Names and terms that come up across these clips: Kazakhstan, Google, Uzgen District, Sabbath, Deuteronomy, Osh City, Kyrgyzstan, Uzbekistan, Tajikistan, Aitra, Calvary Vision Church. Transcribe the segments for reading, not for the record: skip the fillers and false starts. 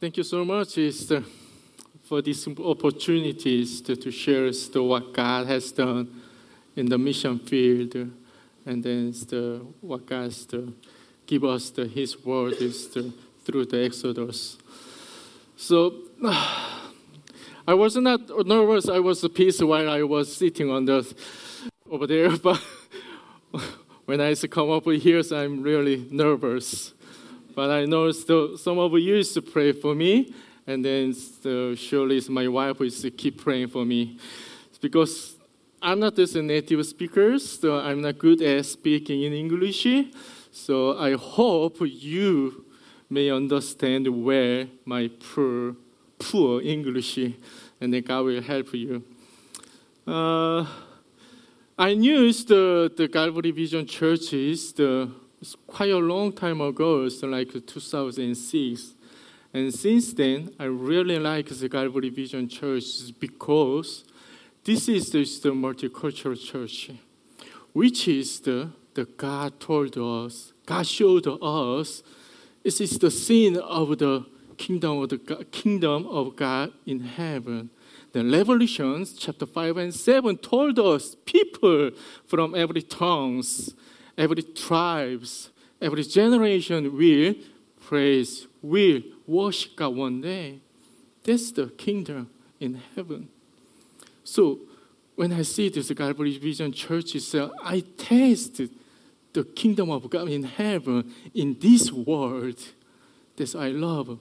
Thank you so much for these opportunities to share what God has done in the mission field, and then what God has give us His word through the Exodus. So I was not nervous. I was at peace while I was sitting on over there. But when I come up here, I'm really nervous. But I know some of you used to pray for me, and then surely my wife used to keep praying for me. It's because I'm not a native speaker, so I'm not good at speaking in English. So I hope you may understand where my poor English, and then God will help you. I knew the Calvary Vision Church it's quite a long time ago, so like 2006. And since then, I really like the Calvary Vision Church because this is the multicultural church, which is the God told us, God showed us, this is the scene of the kingdom of God in heaven. The Revelations chapter 5 and 7 told us people from every tongues, every tribes, every generation will praise, will worship God one day. That's the kingdom in heaven. So when I see this Calvary Vision Church, I taste the kingdom of God in heaven in this world. That's I love.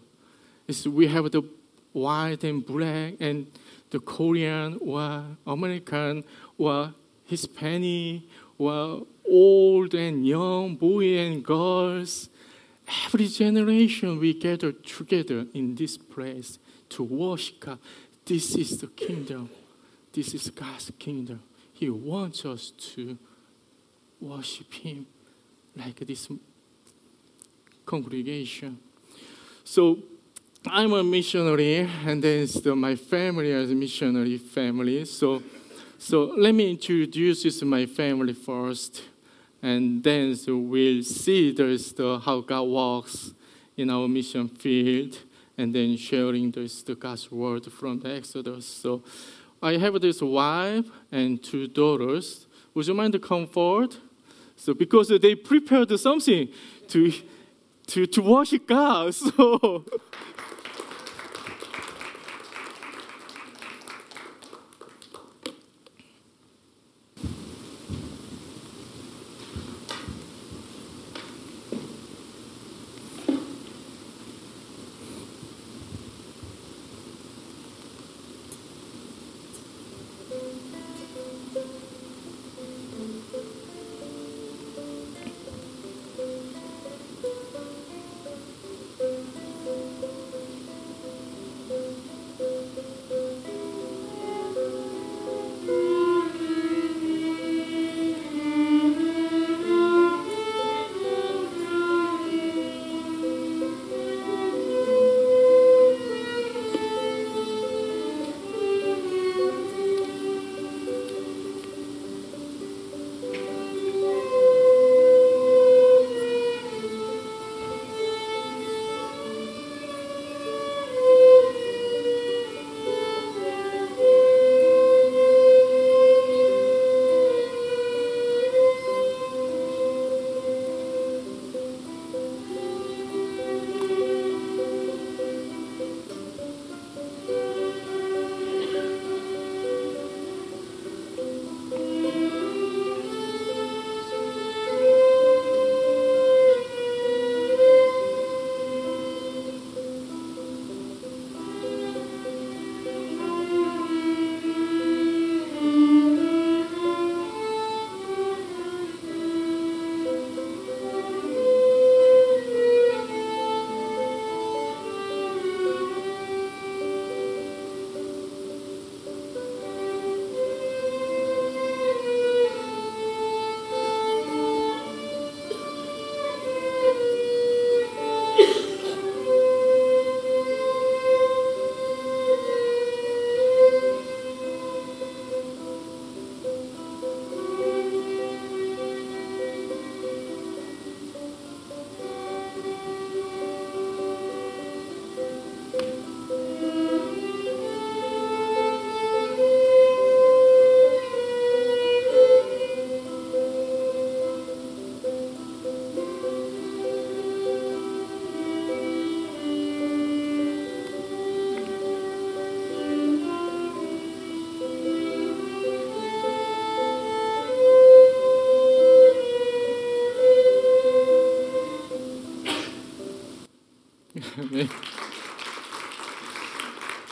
We have the white and black and the Korean or American or Hispanic or old and young, boys and girls. Every generation we gather together in this place to worship God. This is the kingdom. This is God's kingdom. He wants us to worship Him like this congregation. So I'm a missionary, and then my family is a missionary family. So let me introduce this to my family first, and then we'll see how God works in our mission field, and then sharing God's word from the Exodus. So I have this wife and 2 daughters. Would you mind to come forward? So because they prepared something to worship God. So.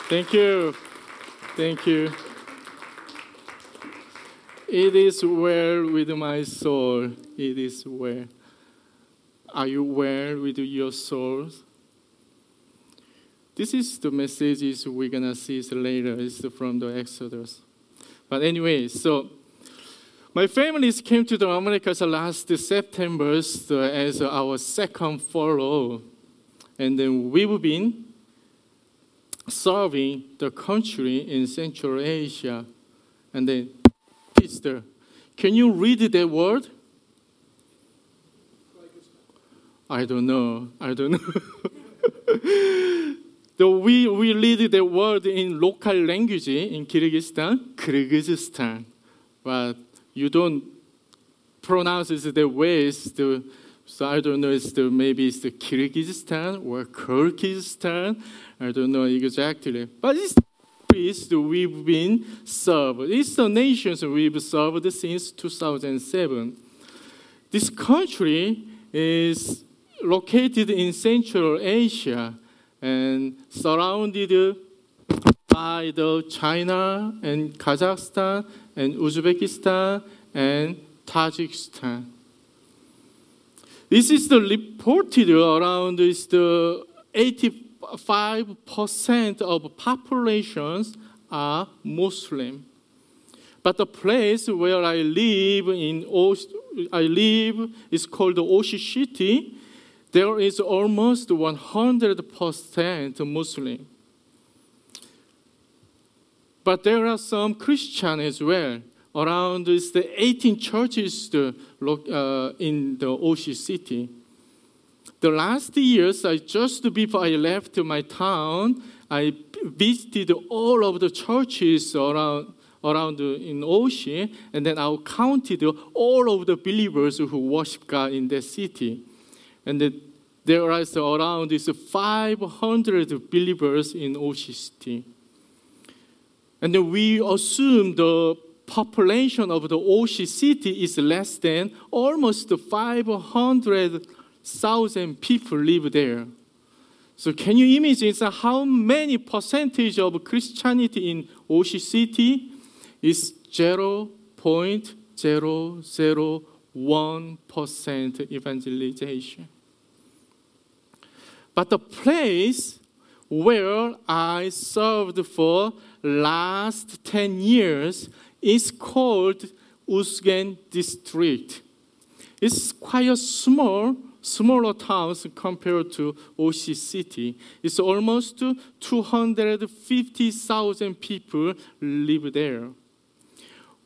Thank you. Thank you. It is where with my soul. It is where. Are you where with your soul? This is the messages we're going to see later. It's from the Exodus. But anyway, so my families came to the Americas last September as our second follow. And then we've been serving the country in Central Asia. And then, Easter. Can you read that word? I don't know. We read the word in local language in Kyrgyzstan. But you don't pronounce it the way. So I don't know, maybe it's the Kyrgyzstan or Kyrgyzstan. I don't know exactly. But it's the place we've been served. It's the nations we've served since 2007. This country is located in Central Asia and surrounded by the China and Kazakhstan and Uzbekistan and Tajikistan. This is the reported around 85% of populations are Muslim. But the place where I live is called Osh City. There is almost 100% Muslim. But there are some Christian as well. Around 18 churches in the Osh City. The last years, just before I left my town, I visited all of the churches around in Osh, and then I counted all of the believers who worship God in that city. And there are around 500 believers in Osh City. And we assume the population of the Osh City is less than almost 500,000 people live there. So can you imagine how many percentage of Christianity in Osh City is 0.001% evangelization? But the place where I served for last 10 years is called Uzgen District. It's quite a smaller town compared to Osh City. It's almost 250,000 people live there.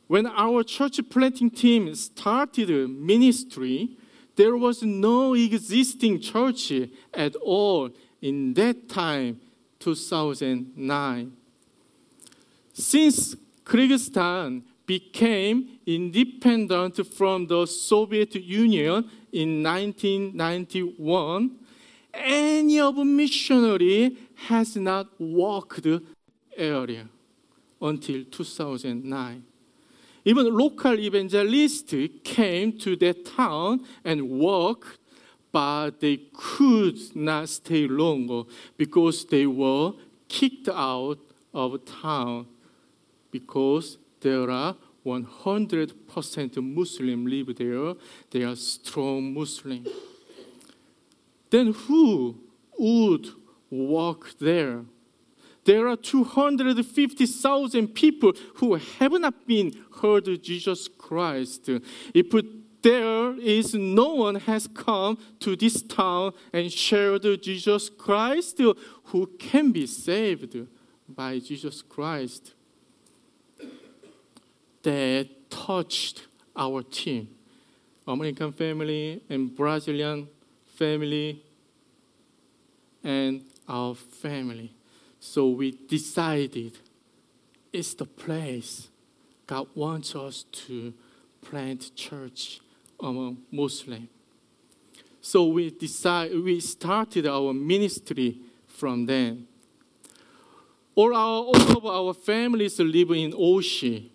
When our church planting team started ministry, there was no existing church at all in that time, 2009. Since Kyrgyzstan became independent from the Soviet Union in 1991, any of missionary has not walked the area until 2009. Even local evangelists came to that town and worked, but they could not stay longer because they were kicked out of town. Because there are 100% Muslim live there. They are strong Muslim. Then who would walk there? There are 250,000 people who have not been heard of Jesus Christ. If there is no one has come to this town and shared Jesus Christ, who can be saved by Jesus Christ? That touched our team, American family and Brazilian family and our family. So we decided it's the place God wants us to plant church among Muslims. So we started our ministry from then. All of our families live in Oshi.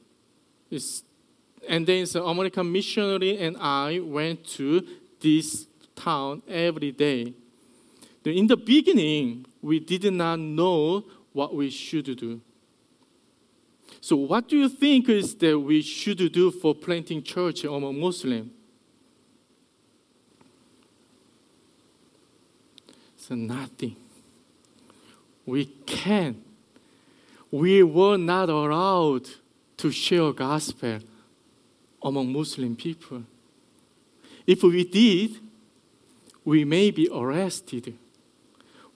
And then the American missionary and I went to this town every day. In the beginning, we did not know what we should do. So what do you think is that we should do for planting church among Muslims? So nothing. We can't. We were not allowed to share gospel among Muslim people. If we did, we may be arrested.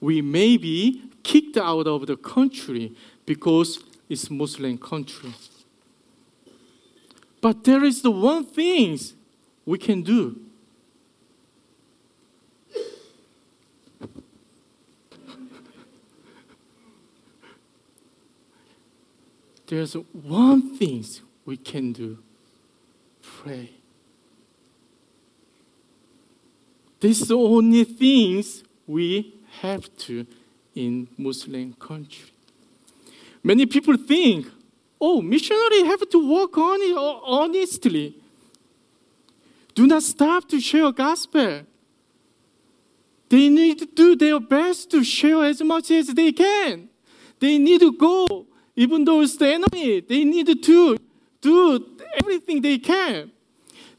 We may be kicked out of the country because it's Muslim country. But there is the one thing we can do. There's one thing we can do. Pray. This is the only things we have to in Muslim country. Many people think, oh, missionaries have to work on it honestly. Do not stop to share gospel. They need to do their best to share as much as they can. They need to go. Even though it's the enemy, they need to do everything they can.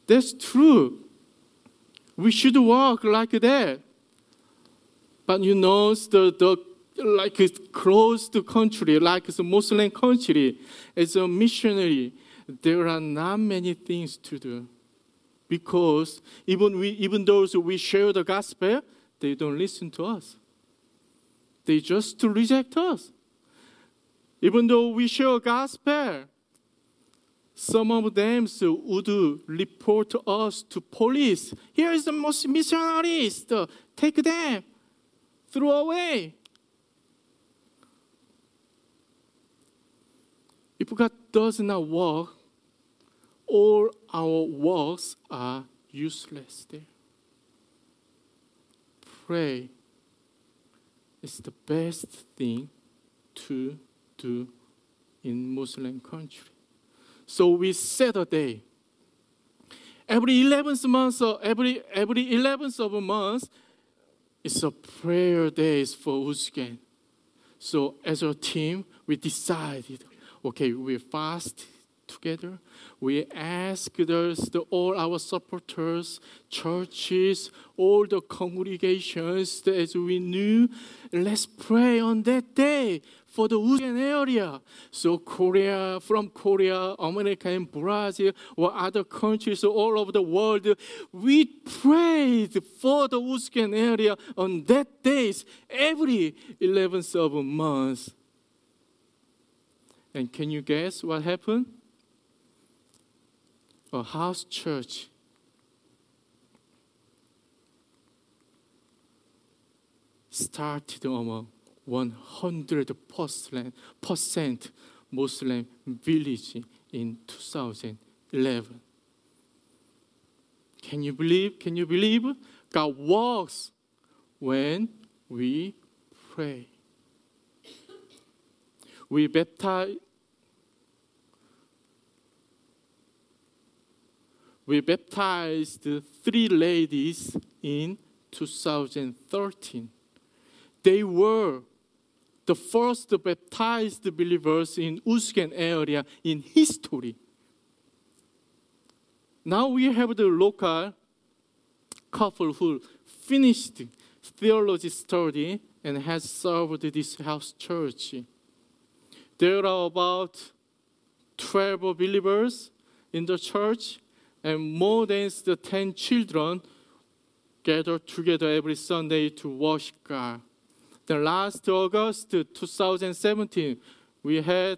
That's true. We should walk like that. But you know, like it's close to country, like it's a Muslim country, as a missionary, there are not many things to do. Because even those we share the gospel, they don't listen to us. They just reject us. Even though we share gospel, some of them would report us to police. Here is the most missionaries. Take them. Throw away. If God does not work, all our works are useless there. Pray is the best thing to do in Muslim country. So we set a day. Every 11th of a month, it's a prayer day for Uzgen. So as a team, we decided, okay, we fast together. We ask all our supporters, churches, all the congregations, as we knew, let's pray on that day for the Uzgen area. So from Korea, America, and Brazil, or other countries all over the world, we prayed for the Uzgen area on that days, every 11th of a month. And can you guess what happened? A house church. Started among 100% Muslim village in 2011. Can you believe? God works when we pray. We baptize. We baptized 3 ladies in 2013. They were the first baptized believers in Uzgen area in history. Now we have the local couple who finished theology study and has served this house church. There are about 12 believers in the church, and more than 10 children gather together every Sunday to worship God. The last August 2017, we had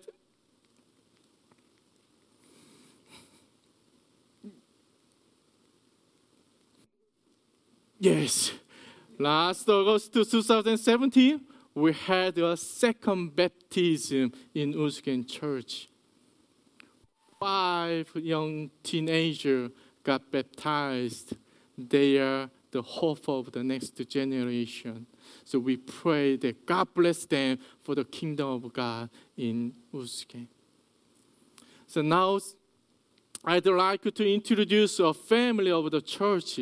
a second baptism in Uzgen Church. 5 young teenagers got baptized. They are the hope of the next generation. So we pray that God bless them for the kingdom of God in Uzgen. So now I'd like to introduce a family of the church.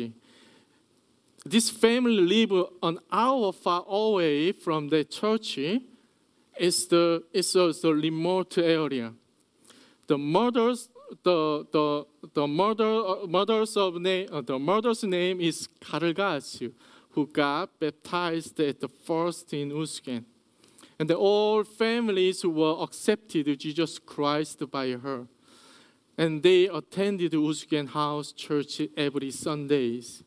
This family lives an hour far away from the church, It's the remote area. The mother's name is Kyrgyz, who got baptized at the first in Uzgen, and all families were accepted to Jesus Christ by her, and they attended Uzgen House Church every Sundays.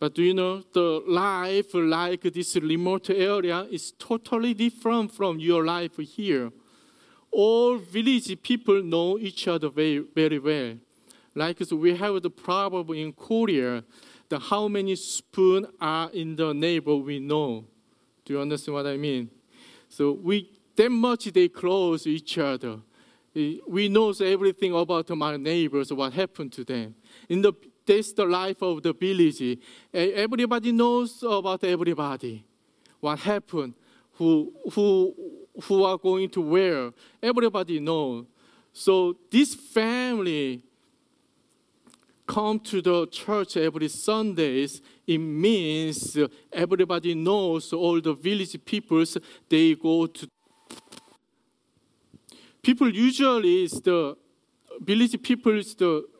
But do you know, the life like this remote area is totally different from your life here. All village people know each other very, very well. Like so we have the proverb in Korea, the how many spoons are in the neighbor we know. Do you understand what I mean? So that much they close each other. We know everything about my neighbors, what happened to them. That's the life of the village. Everybody knows about everybody. What happened? Who are going to where? Everybody knows. So this family come to the church every Sundays. It means everybody knows all the village peoples. They go to people usually is the village people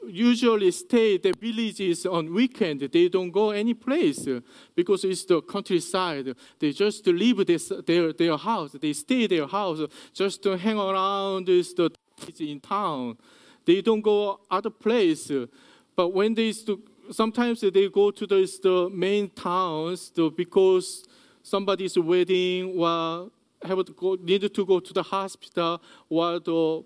usually stay at the villages on weekend. They don't go any place because it's the countryside. They just leave their house. They stay at their house just to hang around the in town. They don't go other place. But when sometimes they go to the main towns because somebody's wedding or need to go to the hospital or to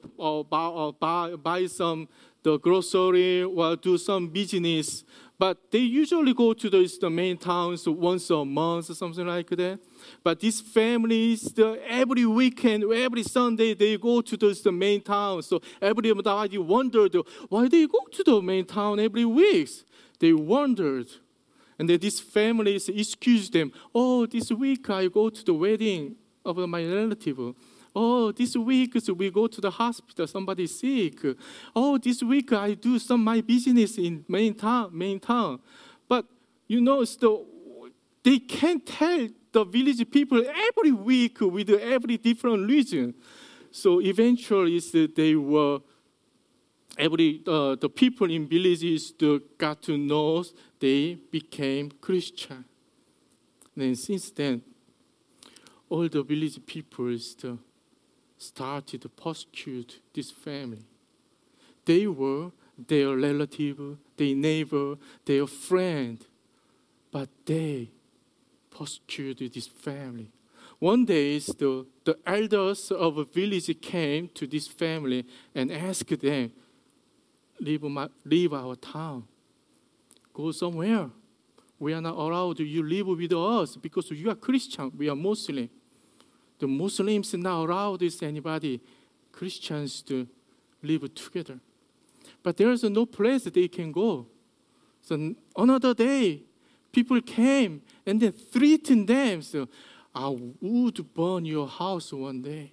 buy some the grocery or do some business. But they usually go to the main towns once a month or something like that. But these families, every weekend, every Sunday, they go to the main town. So everybody wondered, why they go to the main town every week? They wondered. And then these families excuse them. Oh, this week I go to the wedding of my relative. Oh, this week so we go to the hospital, somebody's sick. Oh, this week I do my business in main town. But you know, they can't tell the village people every week with every different reason. So eventually the people in villages got to know they became Christian. Then since then, all the village people started to persecute this family. They were their relative, their neighbor, their friend, but they persecuted this family. One day, the elders of a village came to this family and asked them, leave our town, go somewhere. We are not allowed you live with us because you are Christian, we are Muslim. The Muslims now allow Christians to live together. But there is no place they can go. So another day, people came and they threatened them. So, I would burn your house one day.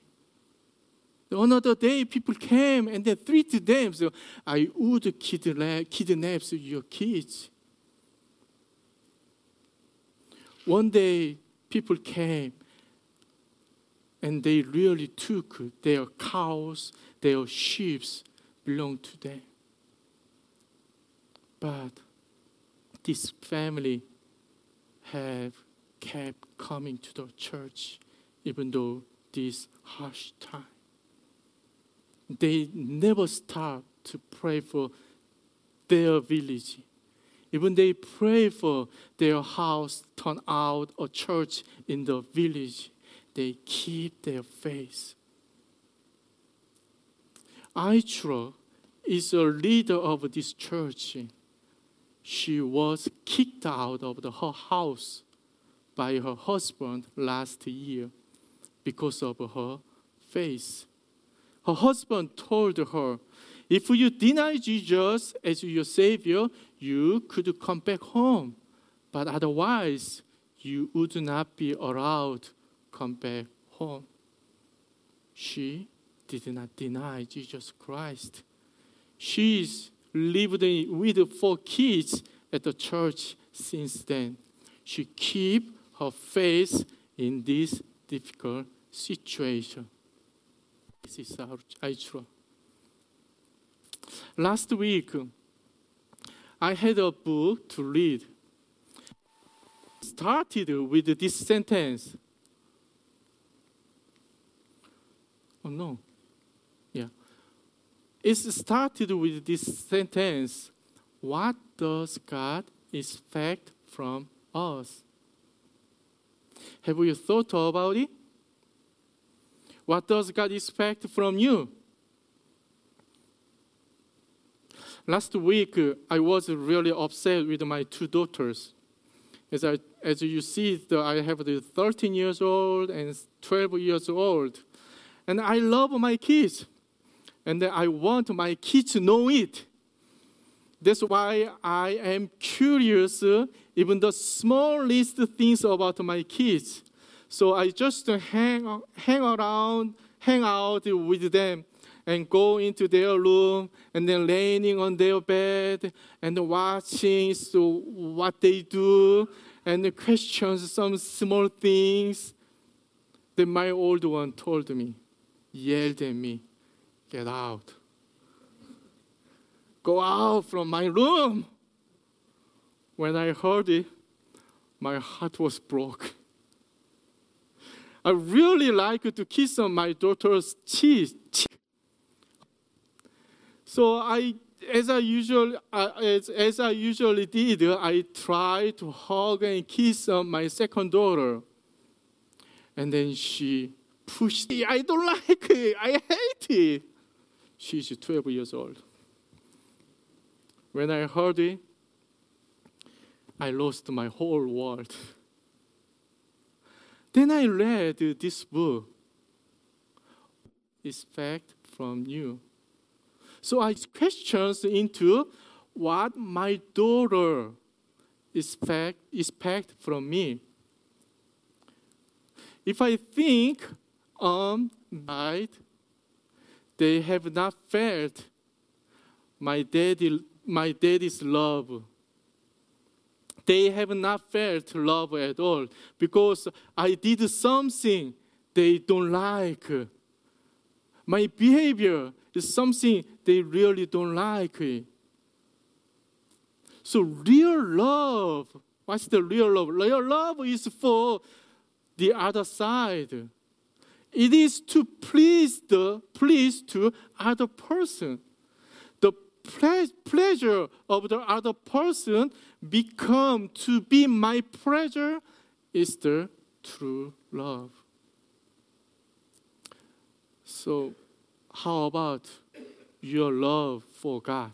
Another day, people came and they threatened them. So, I would kidnap your kids. One day, people came. And they really took their cows, their sheep belonged to them. But this family have kept coming to the church even though this harsh time. They never stopped to pray for their village. Even they pray for their house, turn out a church in the village. They keep their faith. Aitra is a leader of this church. She was kicked out of her house by her husband last year because of her faith. Her husband told her, if you deny Jesus as your Savior, you could come back home. But otherwise, you would not be allowed come back home. She did not deny Jesus Christ. She's lived with 4 kids at the church since then. She keeps her faith in this difficult situation. This is our Aitra. Last week, I had a book to read. Started with this sentence. Oh no. Yeah. It started with this sentence. What does God expect from us? Have you thought about it? What does God expect from you? Last week, I was really upset with my two daughters. As you see, I have the 13 years old and 12 years old. And I love my kids. And I want my kids to know it. That's why I am curious, even the smallest things about my kids. So I just hang out with them and go into their room and then laying on their bed and watching what they do and question some small things. Then my old one told me, yelled at me, get out. Go out from my room. When I heard it, my heart was broke. I really like to kiss on my daughter's cheek. So as I usually did, I tried to hug and kiss on my second daughter. And then she pushed me. I don't like it. I hate it. She's 12 years old. When I heard it, I lost my whole world. Then I read this book, Expect from You. So I questions into what my daughter expect from me. If I think right, they have not felt my daddy's love. They have not felt love at all because I did something they don't like. My behavior is something they really don't like. So real love, what's the real love? Real love is for the other side. It is to please the other person. Pleasure of the other person become to be my pleasure is the true love. So how about your love for God?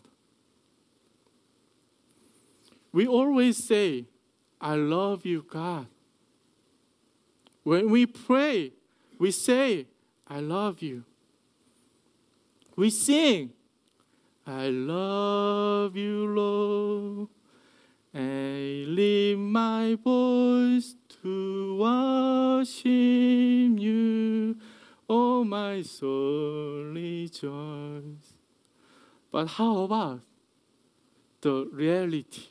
We always say, I love you, God. When we pray, we say, I love you. We sing, I love you, Lord, and lift my voice to worship you, oh, my soul rejoice. But how about the reality?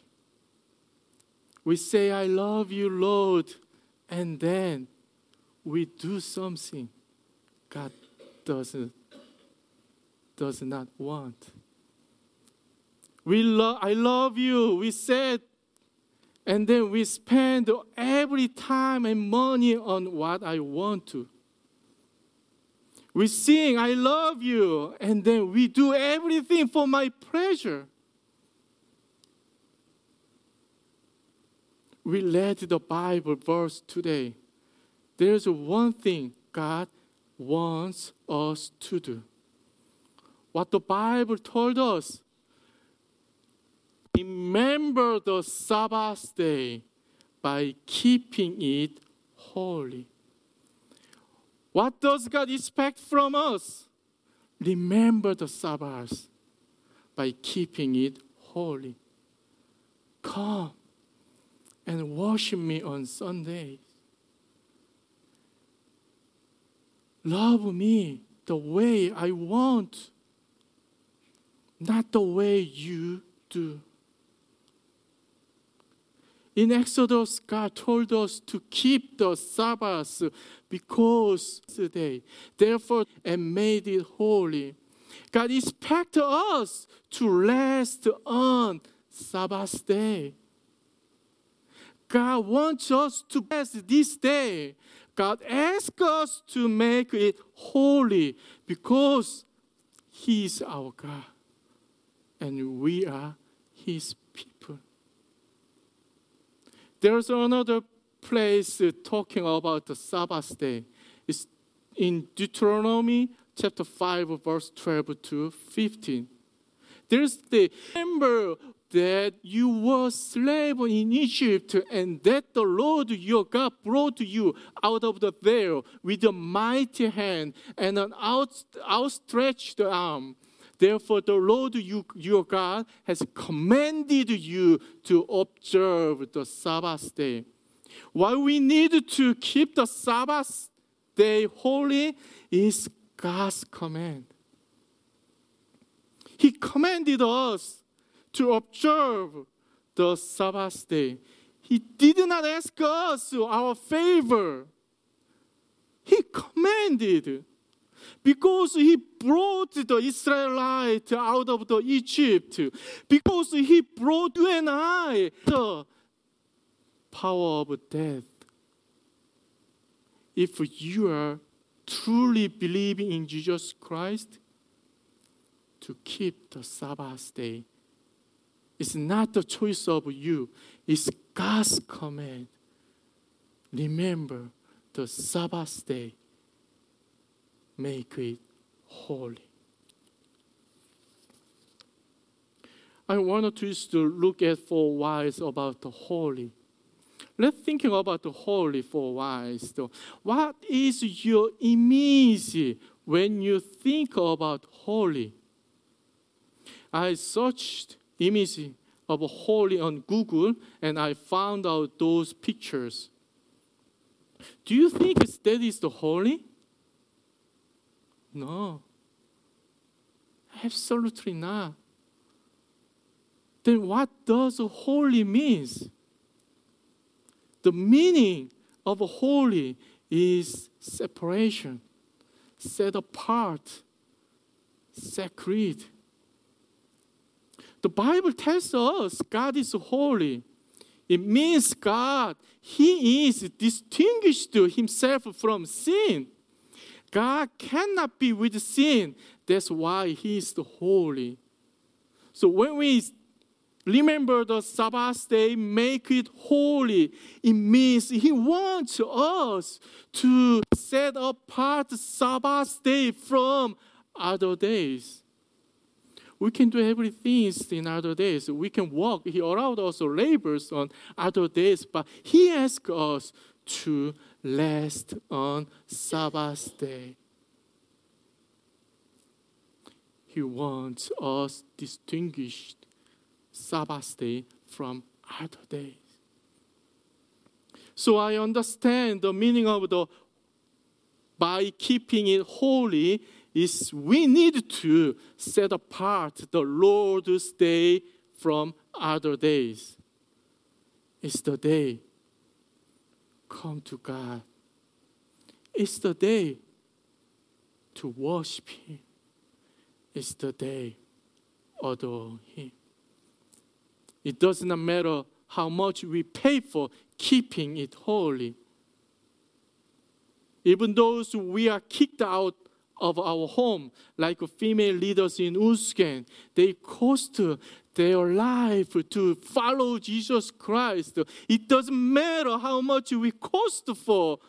We say, I love you, Lord, and then we do something God does not want. I love you, we said, and then we spend every time and money on what I want to. We sing, I love you, and then we do everything for my pleasure. We read the Bible verse today. There's one thing God wants us to do. What the Bible told us, remember the Sabbath day by keeping it holy. What does God expect from us? Remember the Sabbath by keeping it holy. Come and worship me on Sunday. Love me the way I want, not the way you do. In Exodus, God told us to keep the Sabbath because today, therefore, and made it holy. God expects us to rest on Sabbath day. God wants us to rest this day. God asks us to make it holy because He is our God and we are His people. There's another place talking about the Sabbath day. It's in Deuteronomy chapter 5, verse 12 to 15. There's the remember that you were slaves in Egypt and that the Lord your God brought you out of there with a mighty hand and an outstretched arm. Therefore, the Lord your God has commanded you to observe the Sabbath day. Why we need to keep the Sabbath day holy is God's command. He commanded us to observe the Sabbath day. He did not ask us our favor. He commanded. Because He brought the Israelites out of the Egypt. Because He brought you and I the power of death. If you are truly believing in Jesus Christ, to keep the Sabbath day, it's not the choice of you. It's God's command. Remember the Sabbath day. Make it holy. I wanted to look at 4 whys about the holy. Let's think about the holy 4 whys. What is your image when you think about holy? I searched image of holy on Google and I found out those pictures. Do you think that is the holy? No. Absolutely not. Then what does holy means? The meaning of holy is separation, set apart, sacred. The Bible tells us God is holy. It means God, He is distinguished Himself from sin. God cannot be with sin. That's why He is holy. So when we remember the Sabbath day, make it holy, it means He wants us to set apart the Sabbath day from other days. We can do everything in other days. We can walk. He allowed us to labor on other days, but He asked us to rest on Sabbath day. He wants us distinguished Sabbath day from other days. So I understand the meaning of the by keeping it holy is we need to set apart the Lord's day from other days. It's the day. Come to God. It's the day to worship Him. It's the day adore Him. It does not matter how much we pay for keeping it holy. Even those we are kicked out of our home, like female leaders in Uzgen, they cost their life to follow Jesus Christ. It doesn't matter how much we cost for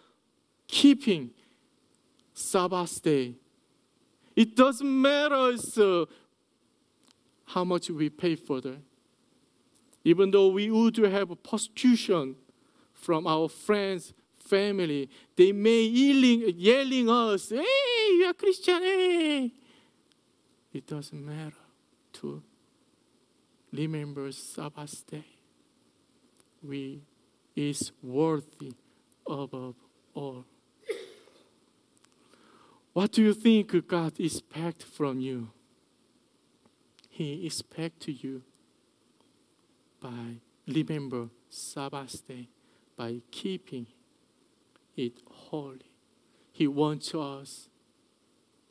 keeping Sabbath day. It doesn't matter how much we pay for that. Even though we would have persecution from our friends, family, they may yelling us, "Hey, you are Christian, hey!" It doesn't matter to remember Sabbath day. We is worthy above all. What do you think God expects from you? He expects you by remember Sabbath day by keeping it holy. He wants us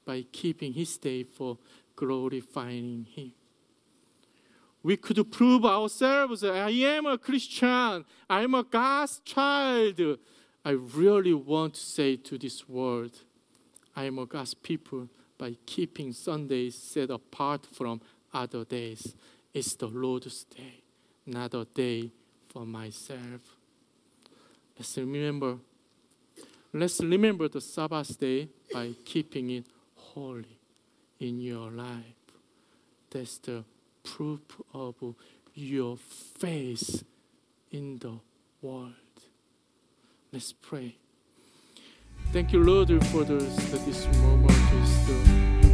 by keeping His day for glorifying Him. We could prove ourselves, I am a Christian, I am a God's child. I really want to say to this world, I am a God's people by keeping Sundays set apart from other days. It's the Lord's day, not a day for myself. Let's remember the Sabbath day by keeping it holy in your life. That's the proof of your faith in the world. Let's pray. Thank you, Lord, for this moment.